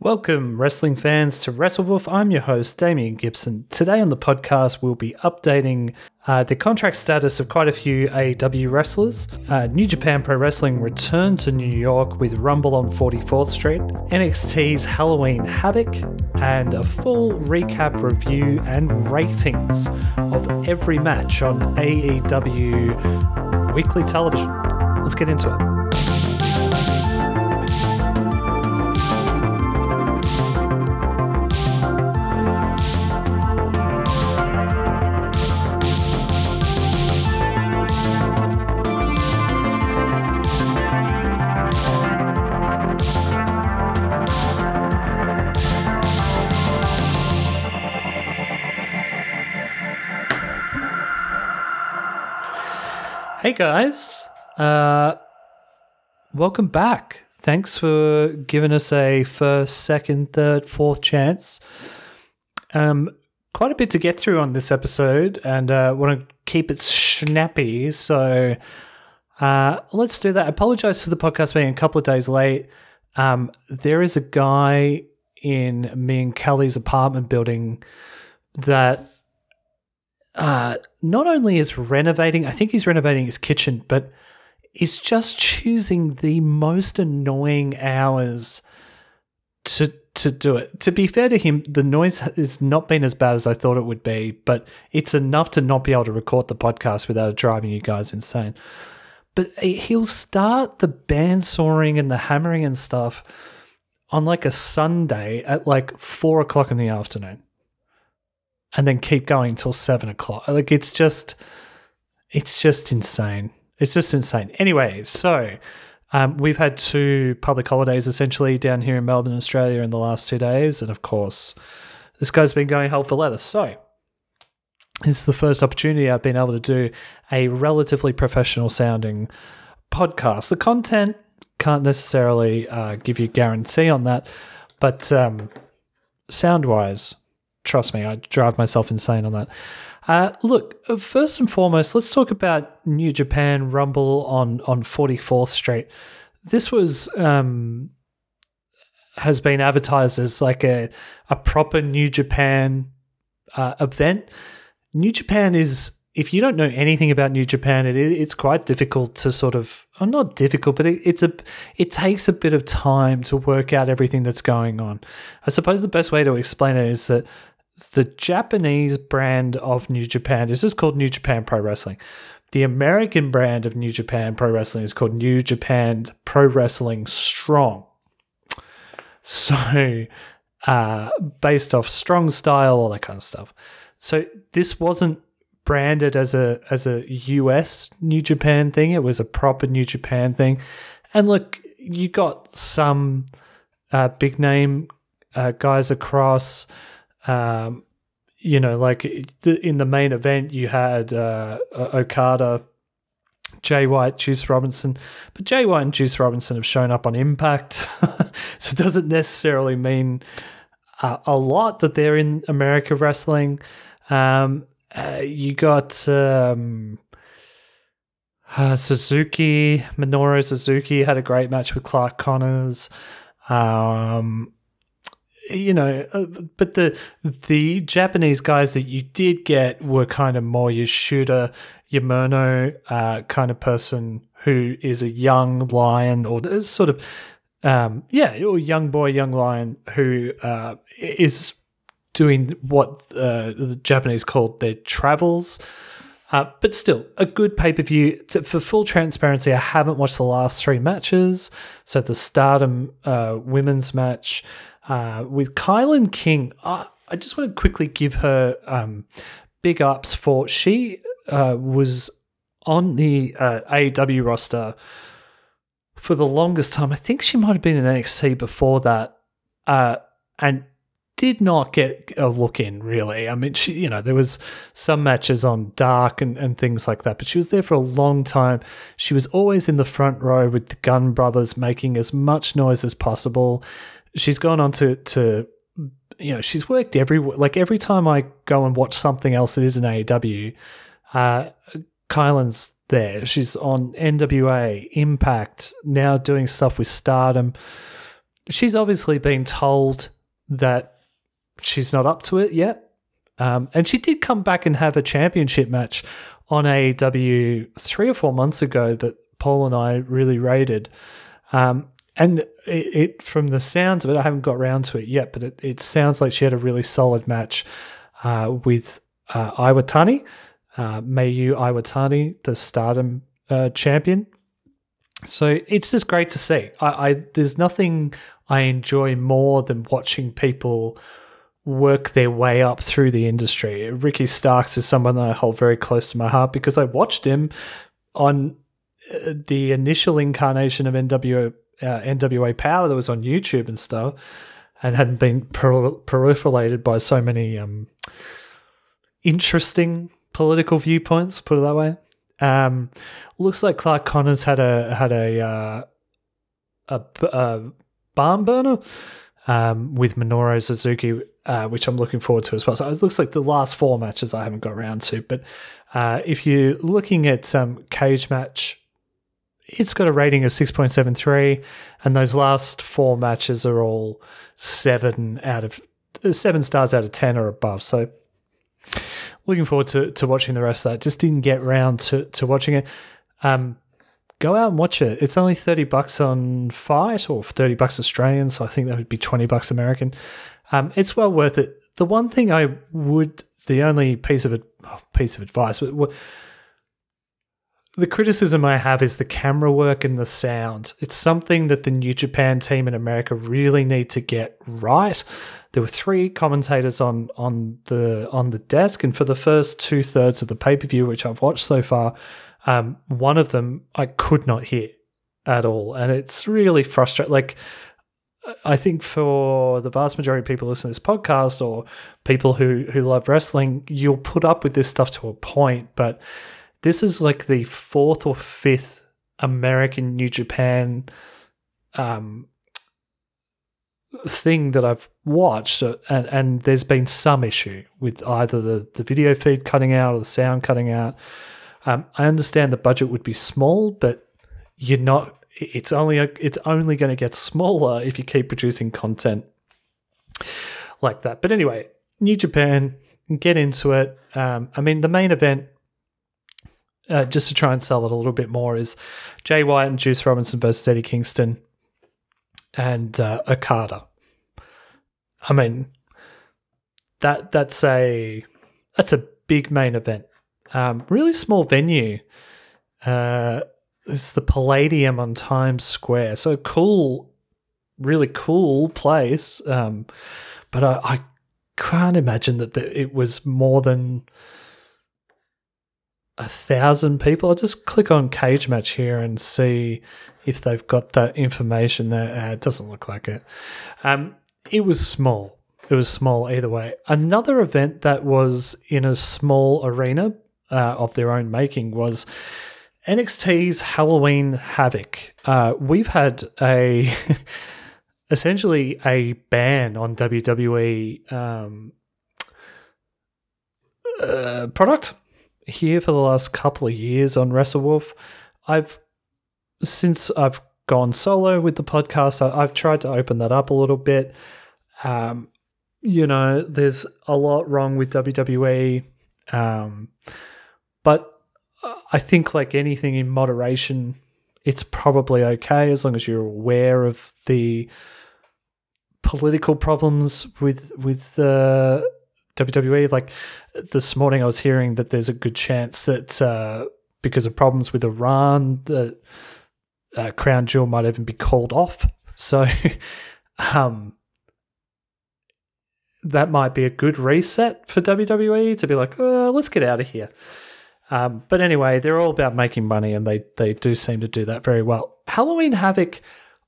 Welcome, wrestling fans, to WrestleWolf. I'm your host, Damian Gibson. Today on the podcast, we'll be updating the contract status of quite a few AEW wrestlers. New Japan Pro Wrestling returned to New York with Rumble on 44th Street, NXT's Halloween Havoc, and a full recap, review, and ratings of every match on AEW Weekly Television. Let's get into it. Hey guys, welcome back. Thanks for giving us a first, second, third, fourth chance. Quite a bit to get through on this episode, and want to keep it snappy, so let's do that. I apologize for the podcast being a couple of days late. There is a guy in me and Kelly's apartment building that not only is renovating, I think he's renovating his kitchen, but he's just choosing the most annoying hours to do it. To be fair to him, the noise has not been as bad as I thought it would be, but it's enough to not be able to record the podcast without it driving you guys insane. But he'll start the bandsawing and the hammering and stuff on like a Sunday at like 4 o'clock in the afternoon, and then keep going until 7 o'clock. Like, it's just insane. It's just insane. Anyway, so we've had two public holidays essentially down here in Melbourne, Australia in the last 2 days. And, of course, this guy's been going hell for leather. So this is the first opportunity I've been able to do a relatively professional-sounding podcast. The content can't necessarily give you a guarantee on that, but sound-wise, trust me, I drive myself insane on that. Look, first and foremost, let's talk about New Japan Rumble on 44th Street. This was has been advertised as like a proper New Japan event. New Japan is, if you don't know anything about New Japan, it's quite difficult to sort of, well, not difficult, but it takes a bit of time to work out everything that's going on. I suppose the best way to explain it is that the Japanese brand of New Japan is just called New Japan Pro Wrestling. The American brand of New Japan Pro Wrestling is called New Japan Pro Wrestling Strong. So based off strong style, all that kind of stuff. So this wasn't branded as a US New Japan thing. It was a proper New Japan thing. And look, you got some big name guys across. Like in the main event, you had Okada, Jay White, Juice Robinson. But Jay White and Juice Robinson have shown up on Impact, so it doesn't necessarily mean a lot that they're in America wrestling. You got Suzuki, Minoru Suzuki had a great match with Clark Connors. But the Japanese guys that you did get were kind of more your Shooter, your Murno kind of person who is a young lion or sort of, or young boy, young lion who is doing what the Japanese called their travels. But still, a good pay-per-view. For full transparency, I haven't watched the last three matches. So the Stardom women's match with Kylan King, I just want to quickly give her big ups for she was on the AEW roster for the longest time. I think she might have been in NXT before that. And did not get a look in, really. I mean, she, there was some matches on Dark and things like that, but she was there for a long time. She was always in the front row with the Gun Brothers making as much noise as possible. She's gone on to she's worked every time I go and watch something else that isn't AEW, Kylan's there. She's on NWA, Impact, now doing stuff with Stardom. she's obviously been told that she's not up to it yet. And she did come back and have a championship match on AEW 3 or 4 months ago that Paul and I really rated. And it from the sounds of it, I haven't got round to it yet, but it sounds like she had a really solid match with Iwatani, Mayu Iwatani, the Stardom champion. So it's just great to see. There's nothing I enjoy more than watching people work their way up through the industry. Ricky Starks is someone that I hold very close to my heart because I watched him on the initial incarnation of NWA Power that was on YouTube and stuff, and hadn't been proliferated by so many interesting political viewpoints, put it that way. Looks like Clark Connors had a barn burner with Minoru Suzuki, which I'm looking forward to as well. So it looks like the last 4 matches I haven't got around to. But if you're looking at Cage Match, it's got a rating of 6.73, and those last 4 matches are all 7 stars out of 10 or above. So looking forward to watching the rest of that. Just didn't get round to watching it. Go out and watch it. It's only $30 on Fight or $30 Australian, so I think that would be $20 American. It's well worth it. The one thing the only piece of advice, the criticism I have is the camera work and the sound. It's something that the New Japan team in America really need to get right. There were 3 commentators on the desk, and for the first 2/3 of the pay-per-view, which I've watched so far, one of them I could not hear at all, and it's really frustrating. Like, I think for the vast majority of people listening to this podcast or people who love wrestling, you'll put up with this stuff to a point, but this is like the 4th or 5th American New Japan thing that I've watched, and there's been some issue with either the video feed cutting out or the sound cutting out. I understand the budget would be small, but it's only going to get smaller if you keep producing content like that. But anyway, New Japan, get into it. I mean, the main event, just to try and sell it a little bit more, is Jay White and Juice Robinson versus Eddie Kingston and Okada. I mean, that's a big main event. Really small venue. It's the Palladium on Times Square. So cool, really cool place. But I can't imagine that it was more than 1,000 people. I'll just click on Cage Match here and see if they've got that information there. It doesn't look like it. It was small. It was small either way. Another event that was in a small arena of their own making was NXT's Halloween Havoc. We've had essentially a ban on WWE product here for the last couple of years on WrestleWolf. Since I've gone solo with the podcast, I've tried to open that up a little bit. You know, there's a lot wrong with WWE, but I think, like anything in moderation, it's probably okay as long as you're aware of the political problems with WWE. Like this morning I was hearing that there's a good chance that because of problems with Iran, that Crown Jewel might even be called off. So that might be a good reset for WWE to be like, let's get out of here. But anyway, they're all about making money, and they do seem to do that very well. Halloween Havoc,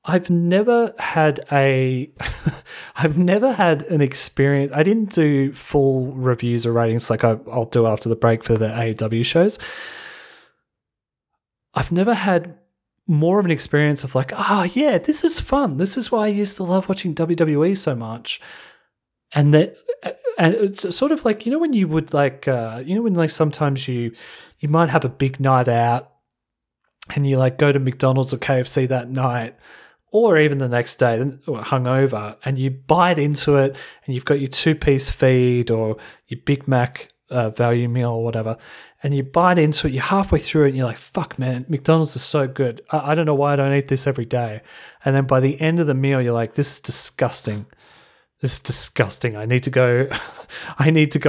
I've never had an experience. I didn't do full reviews or ratings like I'll do after the break for the AEW shows. I've never had more of an experience of like, yeah, this is fun. This is why I used to love watching WWE so much. And it's sort of like, you know, when you would like, when like sometimes you might have a big night out and you like go to McDonald's or KFC that night, or even the next day hungover, and you bite into it and you've got your two-piece feed or your Big Mac value meal or whatever, and you bite into it, you're halfway through it and you're like, fuck, man, McDonald's is so good. I don't know why I don't eat this every day. And then by the end of the meal, you're like, this is disgusting. This is disgusting. I need to go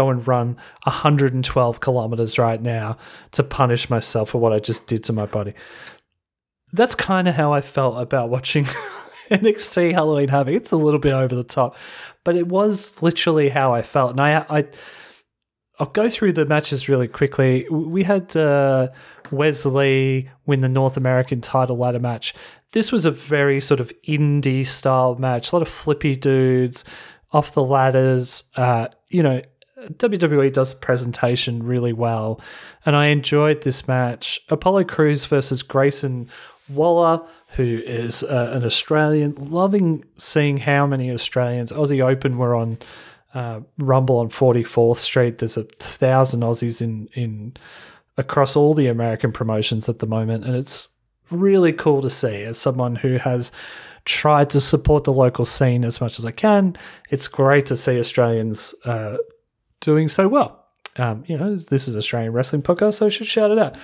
and run 112 kilometers right now to punish myself for what I just did to my body. That's kind of how I felt about watching NXT Halloween Havoc. It's a little bit over the top, but it was literally how I felt. And I'll go through the matches really quickly. We had Wesley win the North American title ladder match. This was a very sort of indie style match. A lot of flippy dudes off the ladders. WWE does the presentation really well, and I enjoyed this match. Apollo Crews versus Grayson Waller, who is an Australian. Loving seeing how many Australians. Aussie Open were on Rumble on 44th Street. There's 1,000 Aussies in across all the American promotions at the moment, and it's really cool to see as someone who has tried to support the local scene as much as I can. It's great to see Australians doing so well. This is Australian Wrestling Podcast, so I should shout it out.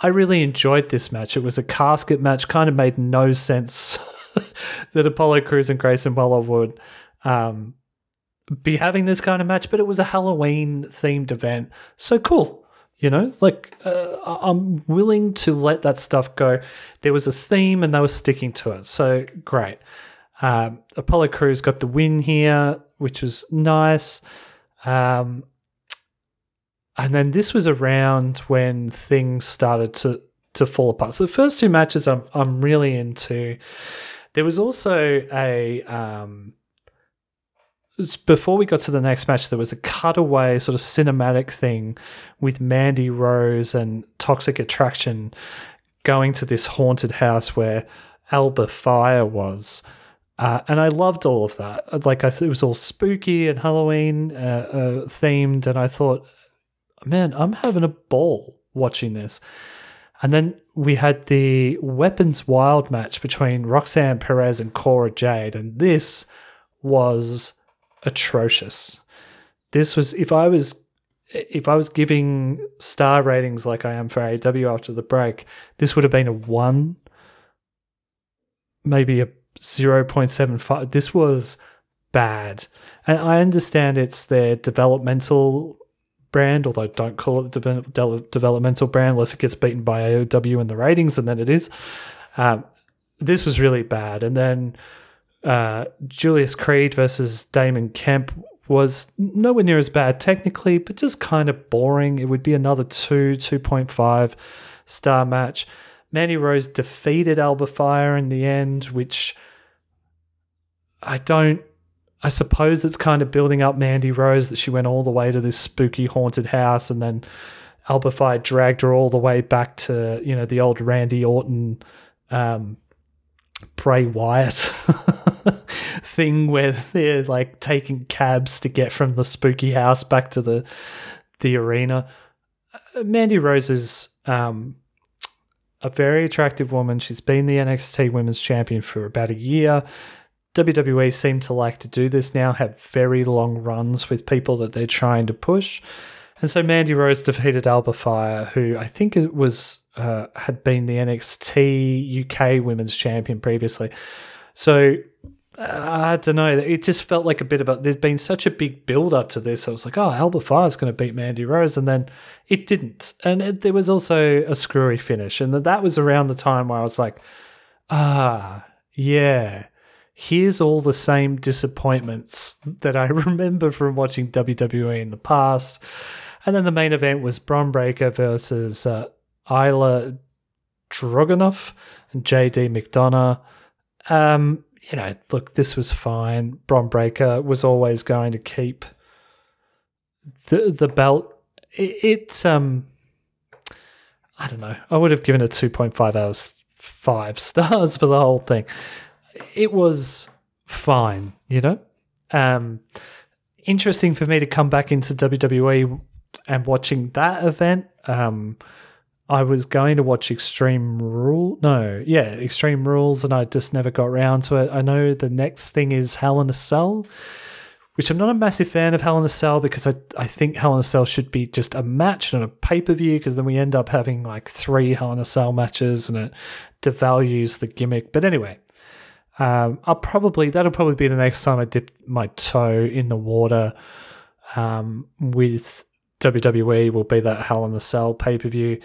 I really enjoyed this match. It was a casket match. Kind of made no sense that Apollo Crews and Grayson Waller would be having this kind of match, but it was a Halloween-themed event, so cool. I'm willing to let that stuff go. There was a theme and they were sticking to it, so great. Apollo Crews got the win here, which was nice. And then this was around when things started to fall apart. So the first two matches I'm really into. There was also before we got to the next match, there was a cutaway sort of cinematic thing with Mandy Rose and Toxic Attraction going to this haunted house where Alba Fyre was. And I loved all of that. It was all spooky and Halloween themed, and I thought, man, I'm having a ball watching this. And then we had the Weapons Wild match between Roxanne Perez and Cora Jade, and this was atrocious. This was, if I was giving star ratings like I am for AEW after the break, this would have been a 1, maybe a 0.75. This was bad. And I understand it's their developmental brand, although don't call it a developmental brand unless it gets beaten by AEW in the ratings, and then it is. This was really bad. And then Julius Creed versus Damon Kemp was nowhere near as bad technically, but just kind of boring. It would be another 2.5 star match. Mandy Rose defeated Alba Fyre in the end, which I suppose it's kind of building up Mandy Rose that she went all the way to this spooky haunted house, and then Alba Fyre dragged her all the way back to, the old Randy Orton, Bray Wyatt thing where they're like taking cabs to get from the spooky house back to the arena. Mandy Rose is a very attractive woman. She's been the NXT Women's Champion for about a year. WWE seem to like to do this now, have very long runs with people that they're trying to push. And so Mandy Rose defeated Alba Fyre, who I think it was had been the NXT UK Women's Champion previously. So I don't know. It just felt like a bit of a... There'd been such a big build-up to this. I was like, Alba Fyre's going to beat Mandy Rose, and then it didn't. And there was also a screwy finish, and that was around the time where I was like, yeah, here's all the same disappointments that I remember from watching WWE in the past. And then the main event was Bron Breakker versus Isla Dragunov and JD McDonough. Look, this was fine. Bron Breakker was always going to keep the belt. I don't know. I would have given it 2.5 out of 5 stars for the whole thing. It was fine, Interesting for me to come back into WWE and watching that event. I was going to watch Extreme Rules, and I just never got around to it. I know the next thing is Hell in a Cell, which I'm not a massive fan of Hell in a Cell because I think Hell in a Cell should be just a match, not a pay-per-view, because then we end up having like 3 Hell in a Cell matches and it devalues the gimmick. But anyway, that'll probably be the next time I dip my toe in the water with WWE, will be that Hell in a Cell pay-per-view.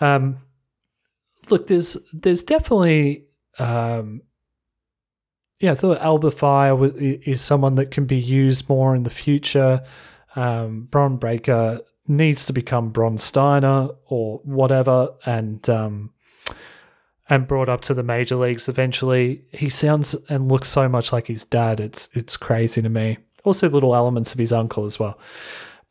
Look, there's definitely... I thought Alba Fyre is someone that can be used more in the future. Bron Breakker needs to become Bron Steiner or whatever and brought up to the major leagues eventually. He sounds and looks so much like his dad. It's crazy to me. Also little elements of his uncle as well.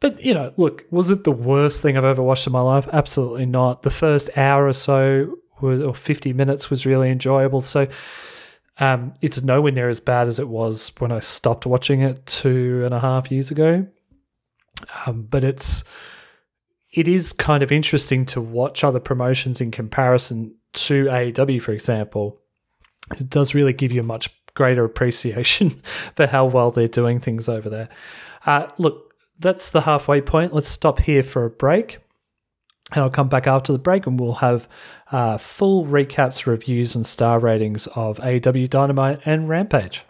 But, look, was it the worst thing I've ever watched in my life? Absolutely not. The first hour or so or 50 minutes was really enjoyable. So it's nowhere near as bad as it was when I stopped watching it 2.5 years ago. But it is kind of interesting to watch other promotions in comparison to AEW, for example. It does really give you a much greater appreciation for how well they're doing things over there. Look, that's the halfway point. Let's stop here for a break, and I'll come back after the break and we'll have full recaps, reviews, and star ratings of AEW Dynamite and Rampage.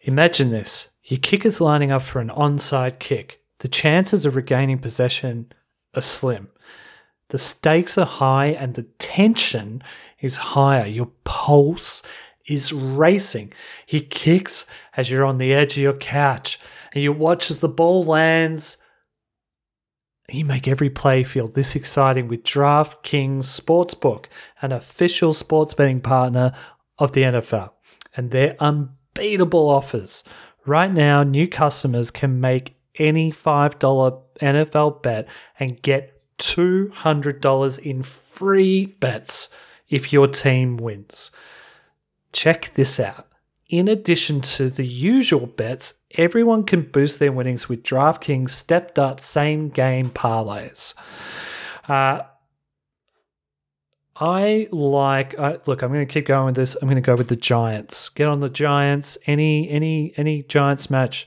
Imagine this. Your kicker's lining up for an onside kick. The chances of regaining possession are slim. The stakes are high and the tension is higher. Your pulse is racing. He kicks as you're on the edge of your couch, and you watch as the ball lands. You make every play feel this exciting with DraftKings Sportsbook, an official sports betting partner of the NFL, and their unbeatable offers. Right now, new customers can make any $5 NFL bet and get $200 in free bets if your team wins. Check this out. In addition to the usual bets, everyone can boost their winnings with DraftKings stepped-up same-game parlays. I'm going to keep going with this. I'm going to go with the Giants. Get on the Giants. Any Giants match,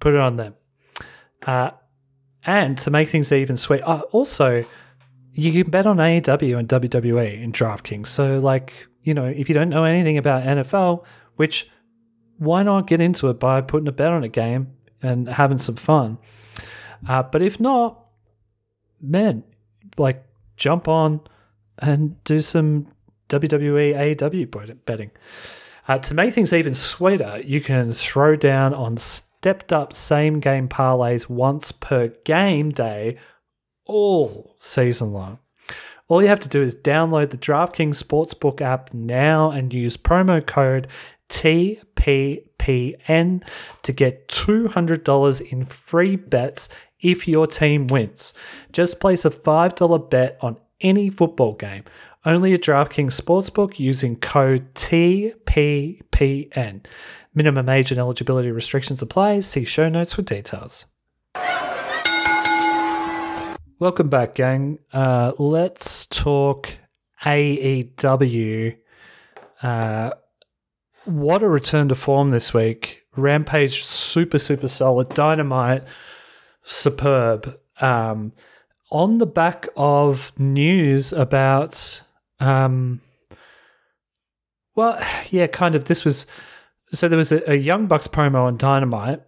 put it on them. And to make things even sweet, also, you can bet on AEW and WWE in DraftKings. So, if you don't know anything about NFL, which why not get into it by putting a bet on a game and having some fun? But if not, man, jump on and do some WWE, AEW betting. To make things even sweeter, you can throw down on stepped-up same-game parlays once per game day all season long. All you have to do is download the DraftKings Sportsbook app now and use promo code TPPN to get $200 in free bets if your team wins. Just place a $5 bet on any football game. Only at DraftKings Sportsbook using code TPPN. Minimum age and eligibility restrictions apply. See show notes for details. Welcome back, gang. Let's talk AEW. What a return to form this week. Rampage, super, super solid. Dynamite, superb. On the back of news about... So there was a Young Bucks promo on Dynamite.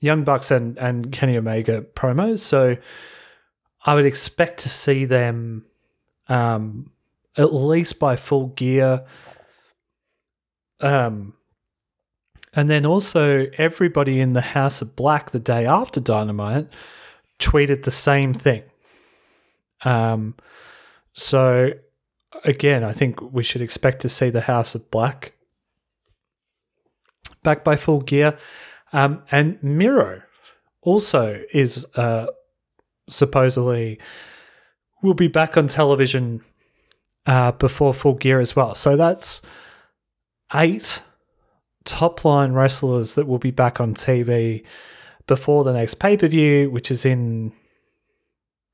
Young Bucks and Kenny Omega promo. So... I would expect to see them at least by Full Gear. And then also everybody in the House of Black the day after Dynamite tweeted the same thing. So, again, I think we should expect to see the House of Black back by Full Gear. And Miro also is... supposedly will be back on television before Full Gear as well. So that's 8 top-line wrestlers that will be back on TV before the next pay-per-view, which is in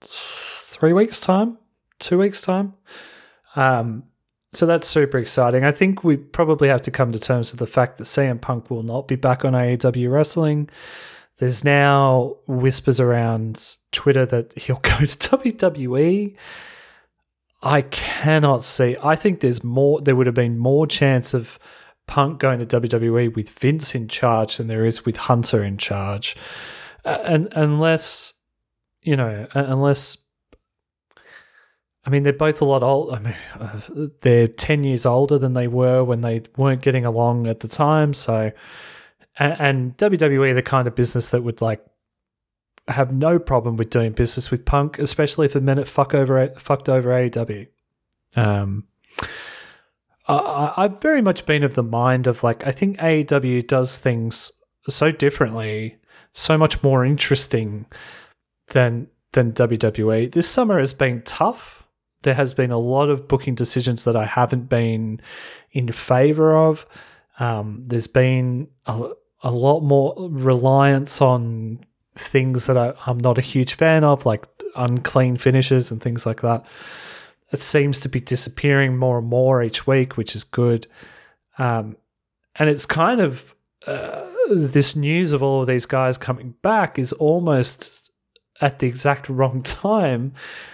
3 weeks' time, 2 weeks' time. So that's super exciting. I think we probably have to come to terms with the fact that CM Punk will not be back on AEW Wrestling. There's now whispers around Twitter that he'll go to WWE. I cannot see. I think there's more. There would have been more chance of Punk going to WWE with Vince in charge than there is with Hunter in charge. And unless, I mean, they're both a lot old. I mean, they're 10 years older than they were when they weren't getting along at the time. So, and WWE are the kind of business that would like have no problem with doing business with Punk, especially if it meant it fucked over AEW. I've very much been of the mind of, like, I think AEW does things so differently, so much more interesting than WWE. This summer has been tough. There has been a lot of booking decisions that I haven't been in favor of. There's been a lot more reliance on things that I'm not a huge fan of, like unclean finishes and things like that. It seems to be disappearing more and more each week, which is good. And it's kind of this news of all of these guys coming back is almost at the exact wrong time,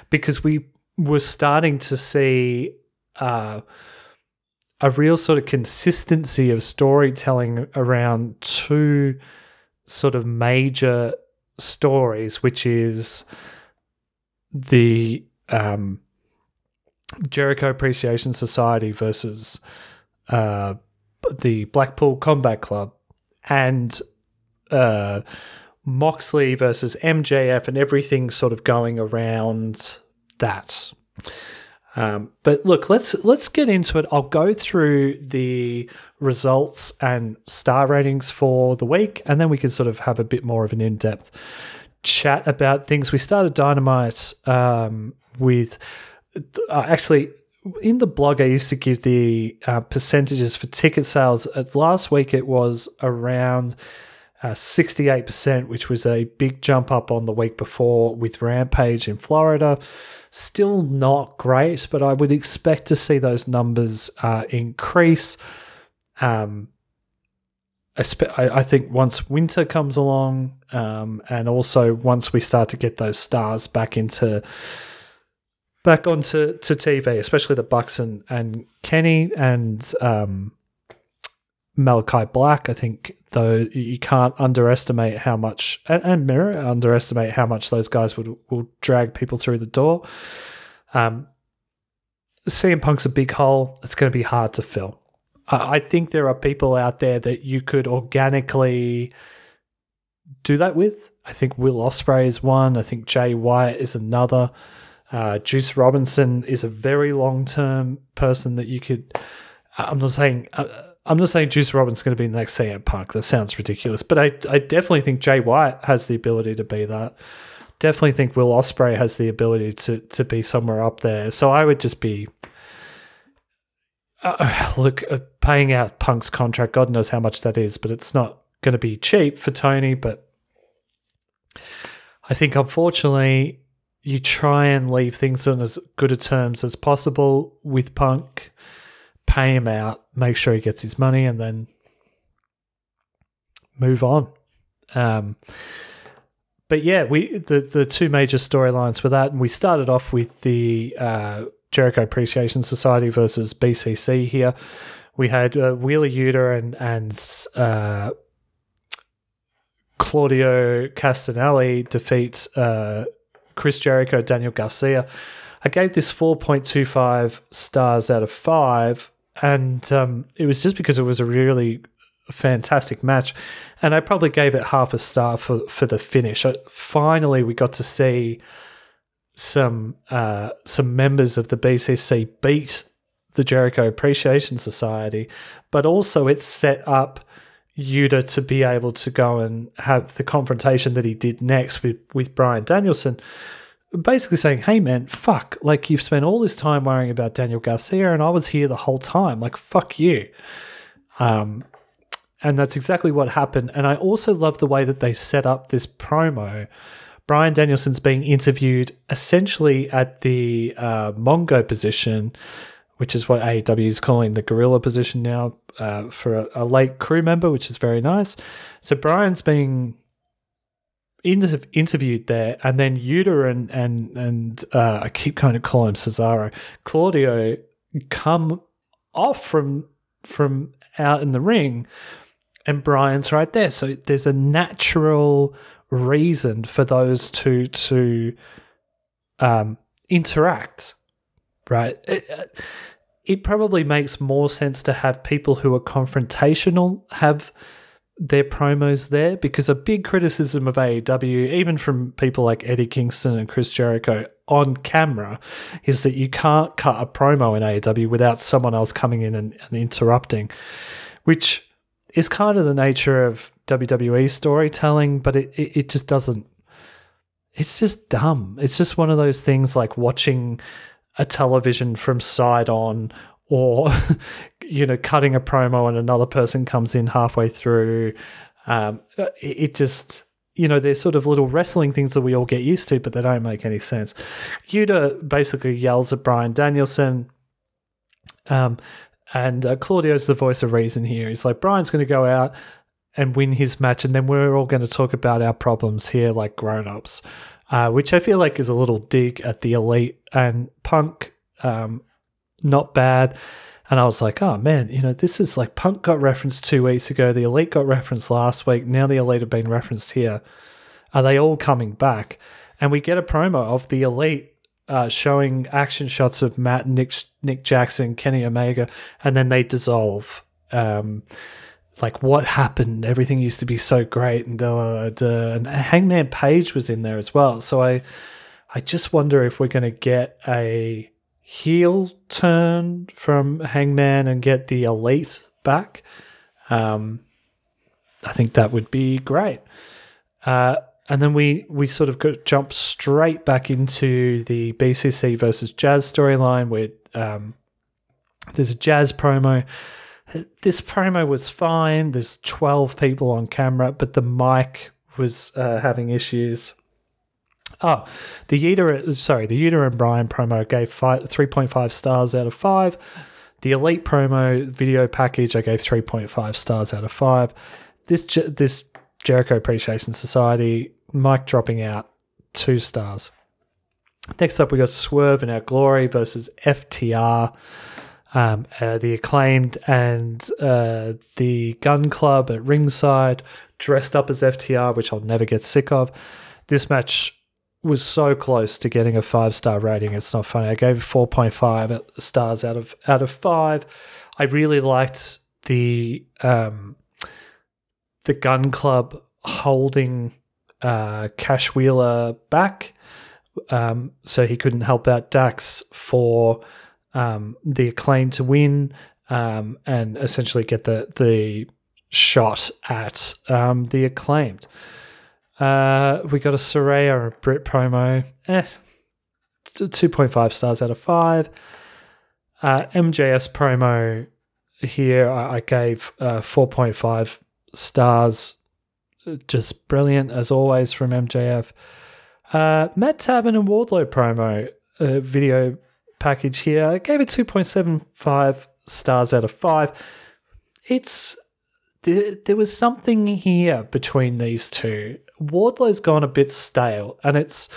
because we were starting to see a real sort of consistency of storytelling around two sort of major stories, which is the Jericho Appreciation Society versus the Blackpool Combat Club, and Moxley versus MJF, and everything sort of going around that. But look, let's get into it. I'll go through the results and star ratings for the week, and then we can sort of have a bit more of an in-depth chat about things. We started Dynamite with actually in the blog I used to give the percentages for ticket sales. At last week it was around 68%, which was a big jump up on the week before with Rampage in Florida. Still not great, but I would expect to see those numbers increase. I think once winter comes along, and also once we start to get those stars back onto TV, especially the Bucks and Kenny and Malachi Black. I think though you can't underestimate how much, and Miro underestimate how much those guys will drag people through the door. CM Punk's a big hole. It's going to be hard to fill. I think there are people out there that you could organically do that with. I think Will Ospreay is one. I think Jay White is another. Juice Robinson is a very long-term person that you could. I'm not saying Juice Robinson's going to be the next CM Punk. That sounds ridiculous. But I definitely think Jay White has the ability to be that. Definitely think Will Ospreay has the ability to be somewhere up there. So I would just be... paying out Punk's contract, God knows how much that is, but it's not going to be cheap for Tony. But I think, unfortunately, you try and leave things on as good a terms as possible with Punk. Pay him out, make sure he gets his money, and then move on. But yeah, the two major storylines were that, and we started off with the Jericho Appreciation Society versus BCC here. We had Wheeler Yuta and Claudio Castagnoli defeat Chris Jericho, Daniel Garcia. I gave this 4.25 stars out of 5. And it was just because it was a really fantastic match. And I probably gave it half a star for the finish. Finally, we got to see some members of the BCC beat the Jericho Appreciation Society, but also it set up Yuta to be able to go and have the confrontation that he did next with Brian Danielson. Basically saying, hey man, fuck, like you've spent all this time worrying about Daniel Garcia and I was here the whole time, like fuck you. And that's exactly what happened. And I also love the way that they set up this promo. Brian Danielson's being interviewed essentially at the Mongo position, which is what AEW is calling the gorilla position now, for a late crew member, which is very nice. So Brian's being interviewed there, and then Yuta and I keep kind of calling him Cesaro, Claudio come off from out in the ring, and Brian's right there. So there's a natural reason for those two to interact, right? It probably makes more sense to have people who are confrontational have their promos there, because a big criticism of AEW, even from people like Eddie Kingston and Chris Jericho on camera, is that you can't cut a promo in AEW without someone else coming in and interrupting, which is kind of the nature of WWE storytelling, but it just doesn't. It's just dumb. It's just one of those things like watching a television from side on, or cutting a promo and another person comes in halfway through. It just, they're sort of little wrestling things that we all get used to, but they don't make any sense. Yuta basically yells at Brian Danielson. And Claudio's the voice of reason here. He's like, Brian's going to go out and win his match, and then we're all going to talk about our problems here like grown-ups, which I feel like is a little dig at the Elite and Punk. Not bad. And I was like, oh, man, this is like Punk got referenced 2 weeks ago, the Elite got referenced last week, now the Elite have been referenced here. Are they all coming back? And we get a promo of the Elite showing action shots of Matt, Nick Jackson, Kenny Omega, and then they dissolve. Like, what happened? Everything used to be so great, and Hangman Page was in there as well. So I just wonder if we're going to get a heel turn from Hangman and get the Elite back. I think that would be great. And then we sort of jump straight back into the BCC versus Jazz storyline where there's a Jazz promo. This promo was fine. There's 12 people on camera, but the mic was having issues. Oh, the Yuta and Brian promo gave 3.5 stars out of 5. The Elite promo video package I gave 3.5 stars out of 5. This Jericho Appreciation Society mic dropping out 2 stars. Next up, we got Swerve in Our Glory versus FTR, the Acclaimed, and the Gun Club at ringside, dressed up as FTR, which I'll never get sick of. This match was so close to getting a 5-star rating. It's not funny. I gave it 4.5 stars out of 5. I really liked the Gun Club holding Cash Wheeler back, so he couldn't help out Dax for the Acclaim to win, and essentially get the shot at the Acclaimed. We got a Saraya and a Brit promo. 2.5 stars out of 5. MJF's promo here I gave 4.5 stars, just brilliant as always from MJF. Matt Taven and Wardlow promo video package here, I gave it 2.75 stars out of 5. There was something here between these two. Wardlow's gone a bit stale, and it's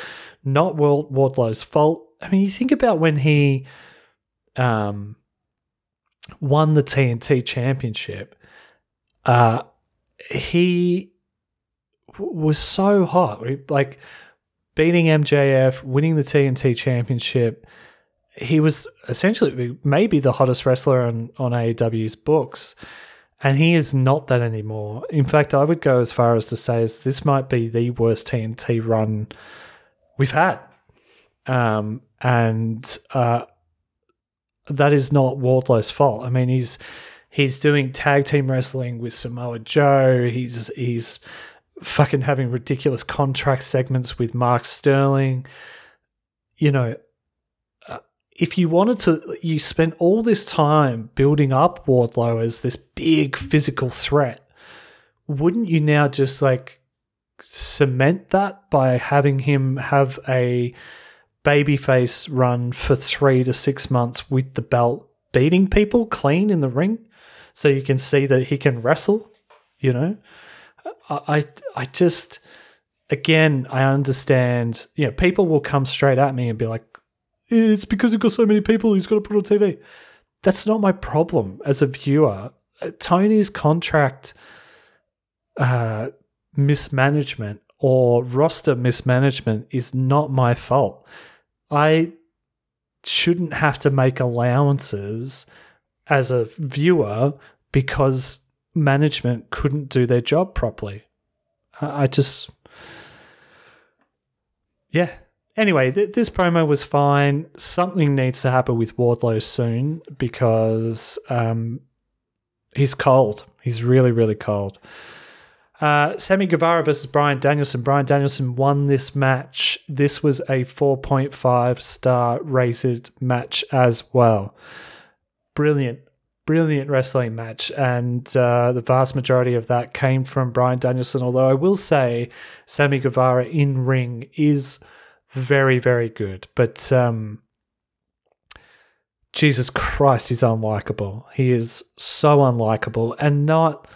not Wardlow's fault. I mean, you think about when he won the TNT Championship. He was so hot, like beating MJF, winning the TNT Championship. He was essentially maybe the hottest wrestler on AEW's books, and he is not that anymore. In fact, I would go as far as to say this might be the worst TNT run we've had. And that is not Wardlow's fault. I mean, he's doing tag team wrestling with Samoa Joe. He's fucking having ridiculous contract segments with Mark Sterling. If you wanted to, you spent all this time building up Wardlow as this big physical threat, wouldn't you now just like cement that by having him have a babyface run for 3 to 6 months with the belt, beating people clean in the ring so you can see that he can wrestle, you know? I just, again, I understand, you know, people will come straight at me and be like, it's because he's got so many people he's got to put on TV. That's not my problem as a viewer. Tony's contract mismanagement or roster mismanagement is not my fault. I shouldn't have to make allowances as a viewer because management couldn't do their job properly. I just, yeah. Anyway, this promo was fine. Something needs to happen with Wardlow soon because he's cold. He's really, really cold. Sammy Guevara versus Brian Danielson. Brian Danielson won this match. This was a 4.5 star rated match as well. Brilliant, brilliant wrestling match. And the vast majority of that came from Brian Danielson, although I will say Sammy Guevara in ring is very, very good. But Jesus Christ, he's unlikable. He is so unlikable and not...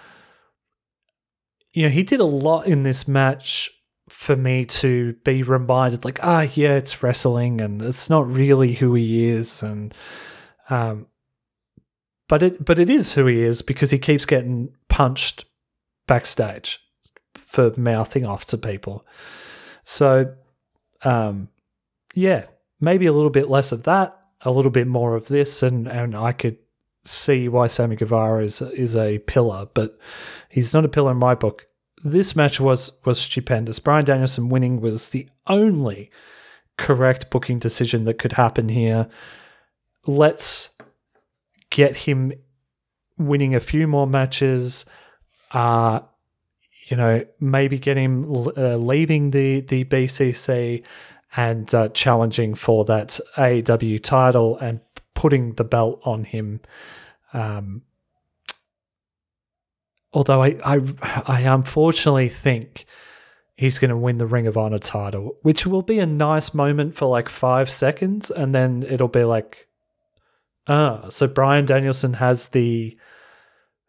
You know, he did a lot in this match for me to be reminded, like, yeah, it's wrestling and it's not really who he is. And but it is who he is because he keeps getting punched backstage for mouthing off to people. So, yeah, maybe a little bit less of that, a little bit more of this, and I could see why Sammy Guevara is a pillar, but he's not a pillar in my book. This match was stupendous. Brian Danielson winning was the only correct booking decision that could happen here. Let's get him winning a few more matches. You know, maybe get him leaving the BCC and challenging for that AEW title and putting the belt on him. Although I unfortunately think he's going to win the Ring of Honor title, which will be a nice moment for like 5 seconds, and then it'll be like, so Brian Danielson has the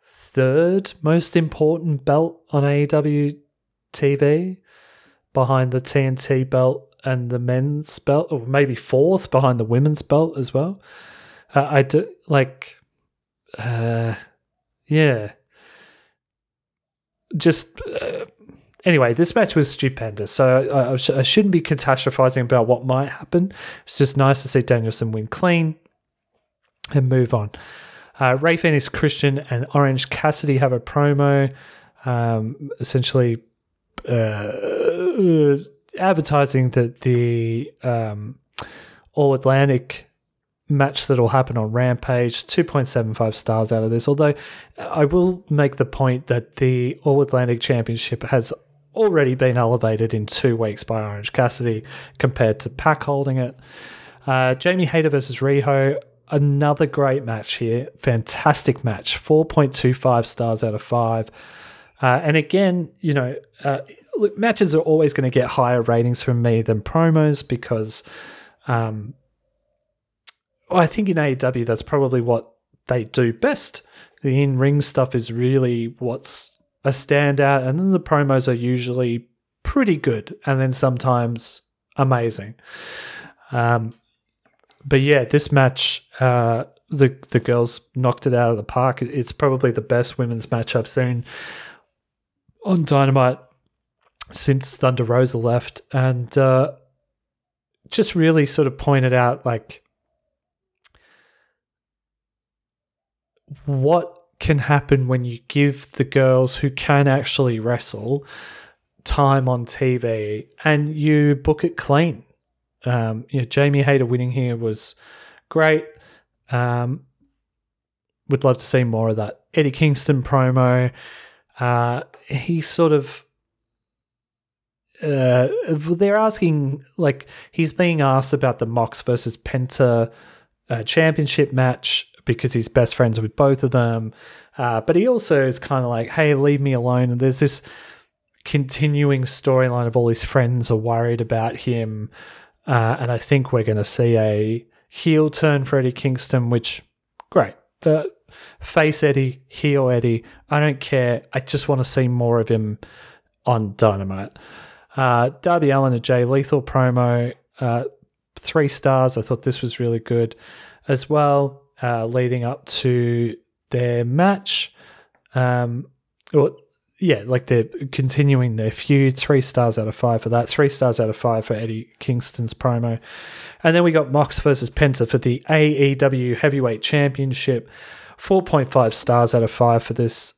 third most important belt on AEW TV behind the TNT belt and the men's belt, or maybe fourth behind the women's belt as well. Anyway, this match was stupendous, so I shouldn't be catastrophizing about what might happen. It's just nice to see Danielson win clean and move on. Rey Fenix, Christian, and Orange Cassidy have a promo, essentially advertising that the All Atlantic match that'll happen on Rampage. 2.75 stars out of this, although I will make the point that the All Atlantic Championship has already been elevated in 2 weeks by Orange Cassidy compared to Pac holding it. Jamie Hayter versus Riho, another great match here. Fantastic match. 4.25 stars out of 5. And again, you know, look, matches are always going to get higher ratings from me than promos because I think in AEW that's probably what they do best. The in-ring stuff is really what's a standout, and then the promos are usually pretty good and then sometimes amazing. But yeah, this match, the girls knocked it out of the park. It's probably the best women's match I've seen on Dynamite since Thunder Rosa left, and just really sort of pointed out like what can happen when you give the girls who can actually wrestle time on TV and you book it clean. You know, Jamie Hayter winning here was great. Would love to see more of that. Eddie Kingston promo. He sort of they're asking, like, he's being asked about the Mox versus Penta championship match, because he's best friends with both of them. But he also is kind of like, hey, leave me alone. And there's this continuing storyline of all his friends are worried about him. And I think we're going to see a heel turn for Eddie Kingston, which, great. Face Eddie, heel Eddie. I don't care. I just want to see more of him on Dynamite. Darby Allin, a Jay Lethal promo, 3 stars. I thought this was really good as well, leading up to their match. They're continuing their feud. 3 stars out of 5 for that. 3 stars out of 5 for Eddie Kingston's promo. And then we got Mox versus Penta for the AEW Heavyweight Championship. 4.5 stars out of 5 for this.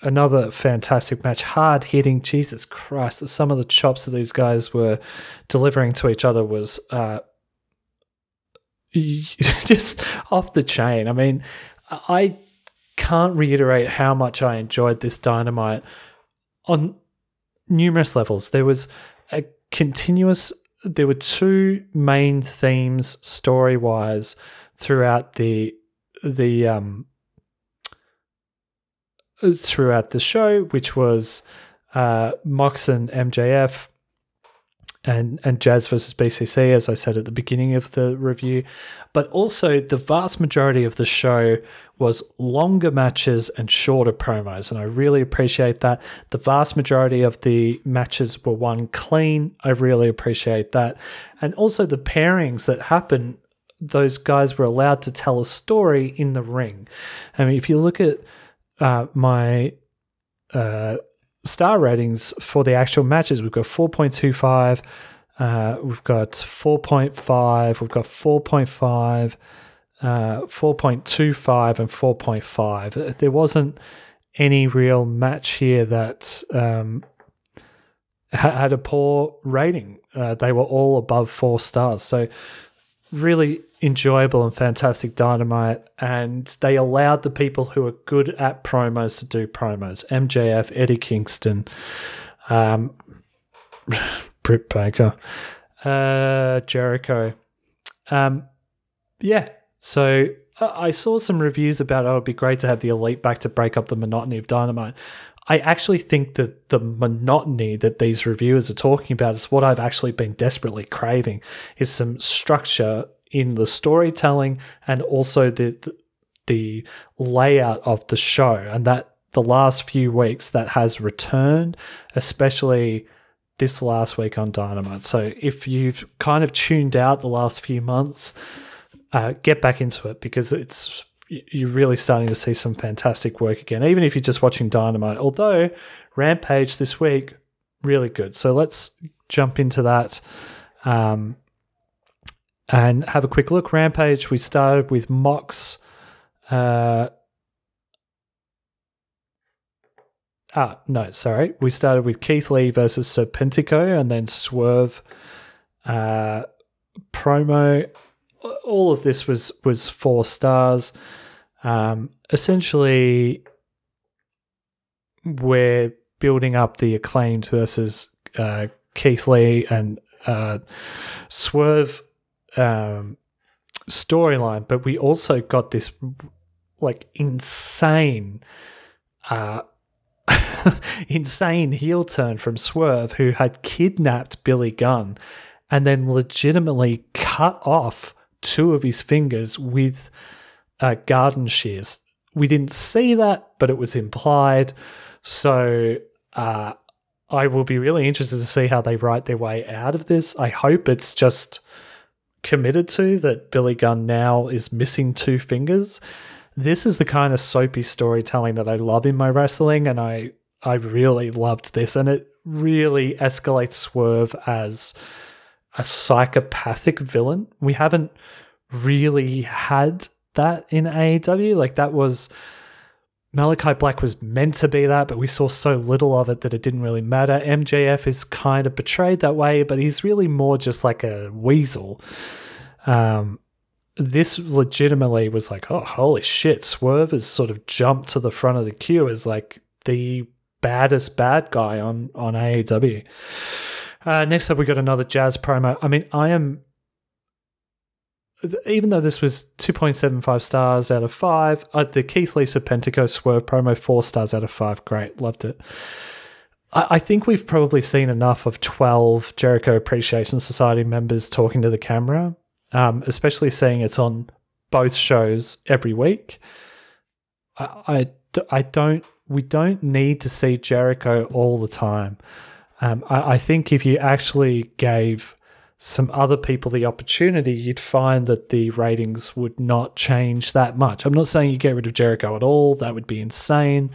Another fantastic match. Hard hitting. Jesus Christ. Some of the chops that these guys were delivering to each other was just off the chain. I mean, I can't reiterate how much I enjoyed this Dynamite on numerous levels. There was a continuous, there were two main themes story-wise throughout the show, which was Mox and MJF and Jazz versus BCC, as I said at the beginning of the review. But also the vast majority of the show was longer matches and shorter promos, and I really appreciate that. The vast majority of the matches were won clean. I really appreciate that. And also the pairings that happen, those guys were allowed to tell a story in the ring. I mean, if you look at my star ratings for the actual matches, we've got 4.25, we've got 4.5, we've got 4.5, 4.25 and 4.5. There wasn't any real match here that had a poor rating. They were all above 4 stars. So really enjoyable and fantastic Dynamite, and they allowed the people who are good at promos to do promos. MJF, Eddie Kingston, Britt Baker, Jericho. So I saw some reviews about, oh, it would be great to have the Elite back to break up the monotony of Dynamite. I actually think that the monotony that these reviewers are talking about is what I've actually been desperately craving, is some structure in the storytelling and also the layout of the show. And that the last few weeks that has returned, especially this last week on Dynamite. So if you've kind of tuned out the last few months, get back into it, because it's, you're really starting to see some fantastic work again, even if you're just watching Dynamite. Although Rampage this week, really good. So let's jump into that and have a quick look. Rampage, we started with Mox. We started with Keith Lee versus Serpentico, and then Swerve promo. All of this was 4 stars. Essentially, we're building up the Acclaimed versus Keith Lee and Swerve storyline, but we also got this like insane insane heel turn from Swerve, who had kidnapped Billy Gunn and then legitimately cut off 2 of his fingers with garden shears. We didn't see that, but it was implied. So I will be really interested to see how they write their way out of this. I hope it's just committed to that Billy Gunn now is missing 2 fingers. This is the kind of soapy storytelling that I love in my wrestling, and I really loved this. And it really escalates Swerve as a psychopathic villain. We haven't really had that in AEW. Like, that was, Malachi Black was meant to be that, but we saw so little of it that it didn't really matter. MJF is kind of portrayed that way, but he's really more just like a weasel. This legitimately was like, oh, holy shit, Swerve has sort of jumped to the front of the queue as like the baddest bad guy on AEW. Next up, we got another Jazz promo. I mean, I am even though this was 2.75 stars out of 5, the Keith Lee Serpentico Swerve promo, 4 stars out of 5. Great, loved it. I think we've probably seen enough of 12 Jericho Appreciation Society members talking to the camera, especially seeing it's on both shows every week. We don't need to see Jericho all the time. I think if you actually gave some other people the opportunity, you'd find that the ratings would not change that much. I'm not saying you get rid of Jericho at all. That would be insane.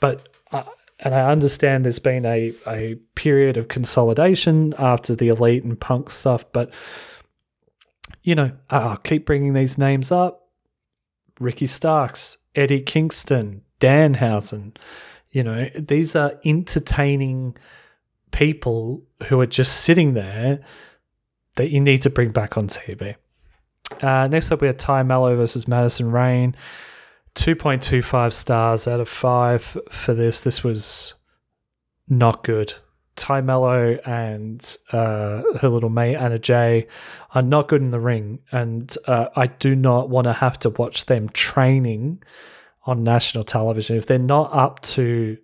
But I understand there's been a period of consolidation after the Elite and Punk stuff, but, you know, I'll keep bringing these names up. Ricky Starks, Eddie Kingston, Danhausen. You know, these are entertaining people who are just sitting there that you need to bring back on TV. Next up, we have Ty Mello versus Madison Rayne. 2.25 stars out of 5 for this. This was not good. Ty Mello and her little mate, Anna Jay, are not good in the ring, and I do not want to have to watch them training on national television. If they're not up to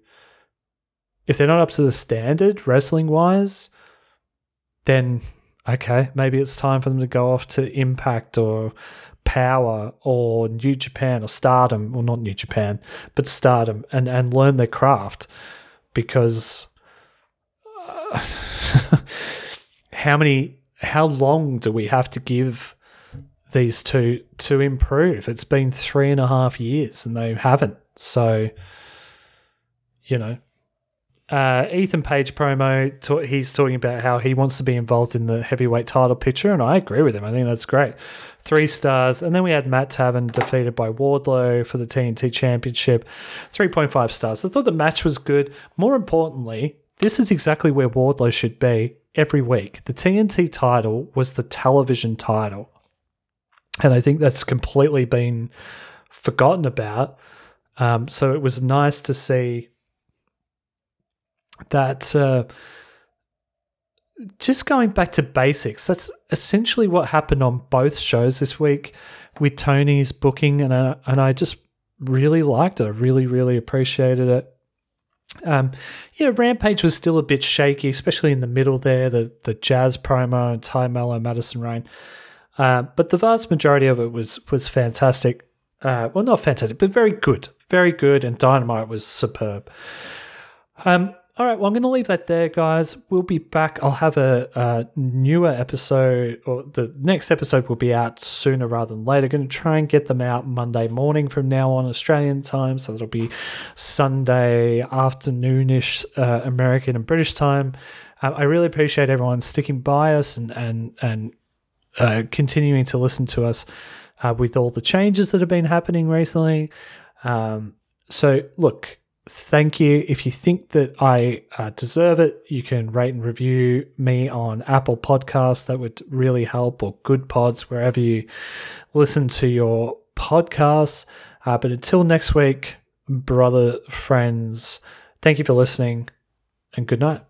the standard wrestling-wise, then okay, maybe it's time for them to go off to Impact or Power or New Japan or Stardom, well, not New Japan, but Stardom, and learn their craft, because how long do we have to give these two to improve? It's been 3.5 years and they haven't. So, you know, Ethan Page promo, he's talking about how he wants to be involved in the heavyweight title picture, and I agree with him. I think that's great. 3 stars. And then we had Matt Taven defeated by Wardlow for the TNT Championship. 3.5 stars. I thought the match was good. More importantly, this is exactly where Wardlow should be every week. The TNT title was the television title, and I think that's completely been forgotten about. So it was nice to see that just going back to basics. That's essentially what happened on both shows this week with Tony's booking, and I just really liked it. I really, really appreciated it. Rampage was still a bit shaky, especially in the middle there, the Jazz promo and Ty Mello, Madison Rayne. But the vast majority of it was fantastic. Well, not fantastic, but very good. Very good, and Dynamite was superb. All right, well, I'm going to leave that there, guys. We'll be back. I'll have a newer episode, or the next episode will be out sooner rather than later. Going to try and get them out Monday morning from now on, Australian time, so it'll be Sunday afternoonish American and British time. I really appreciate everyone sticking by us and continuing to listen to us with all the changes that have been happening recently. So, look, thank you. If you think that I deserve it, you can rate and review me on Apple Podcasts. That would really help, or Good Pods, wherever you listen to your podcasts. But until next week, brother friends, thank you for listening, and good night.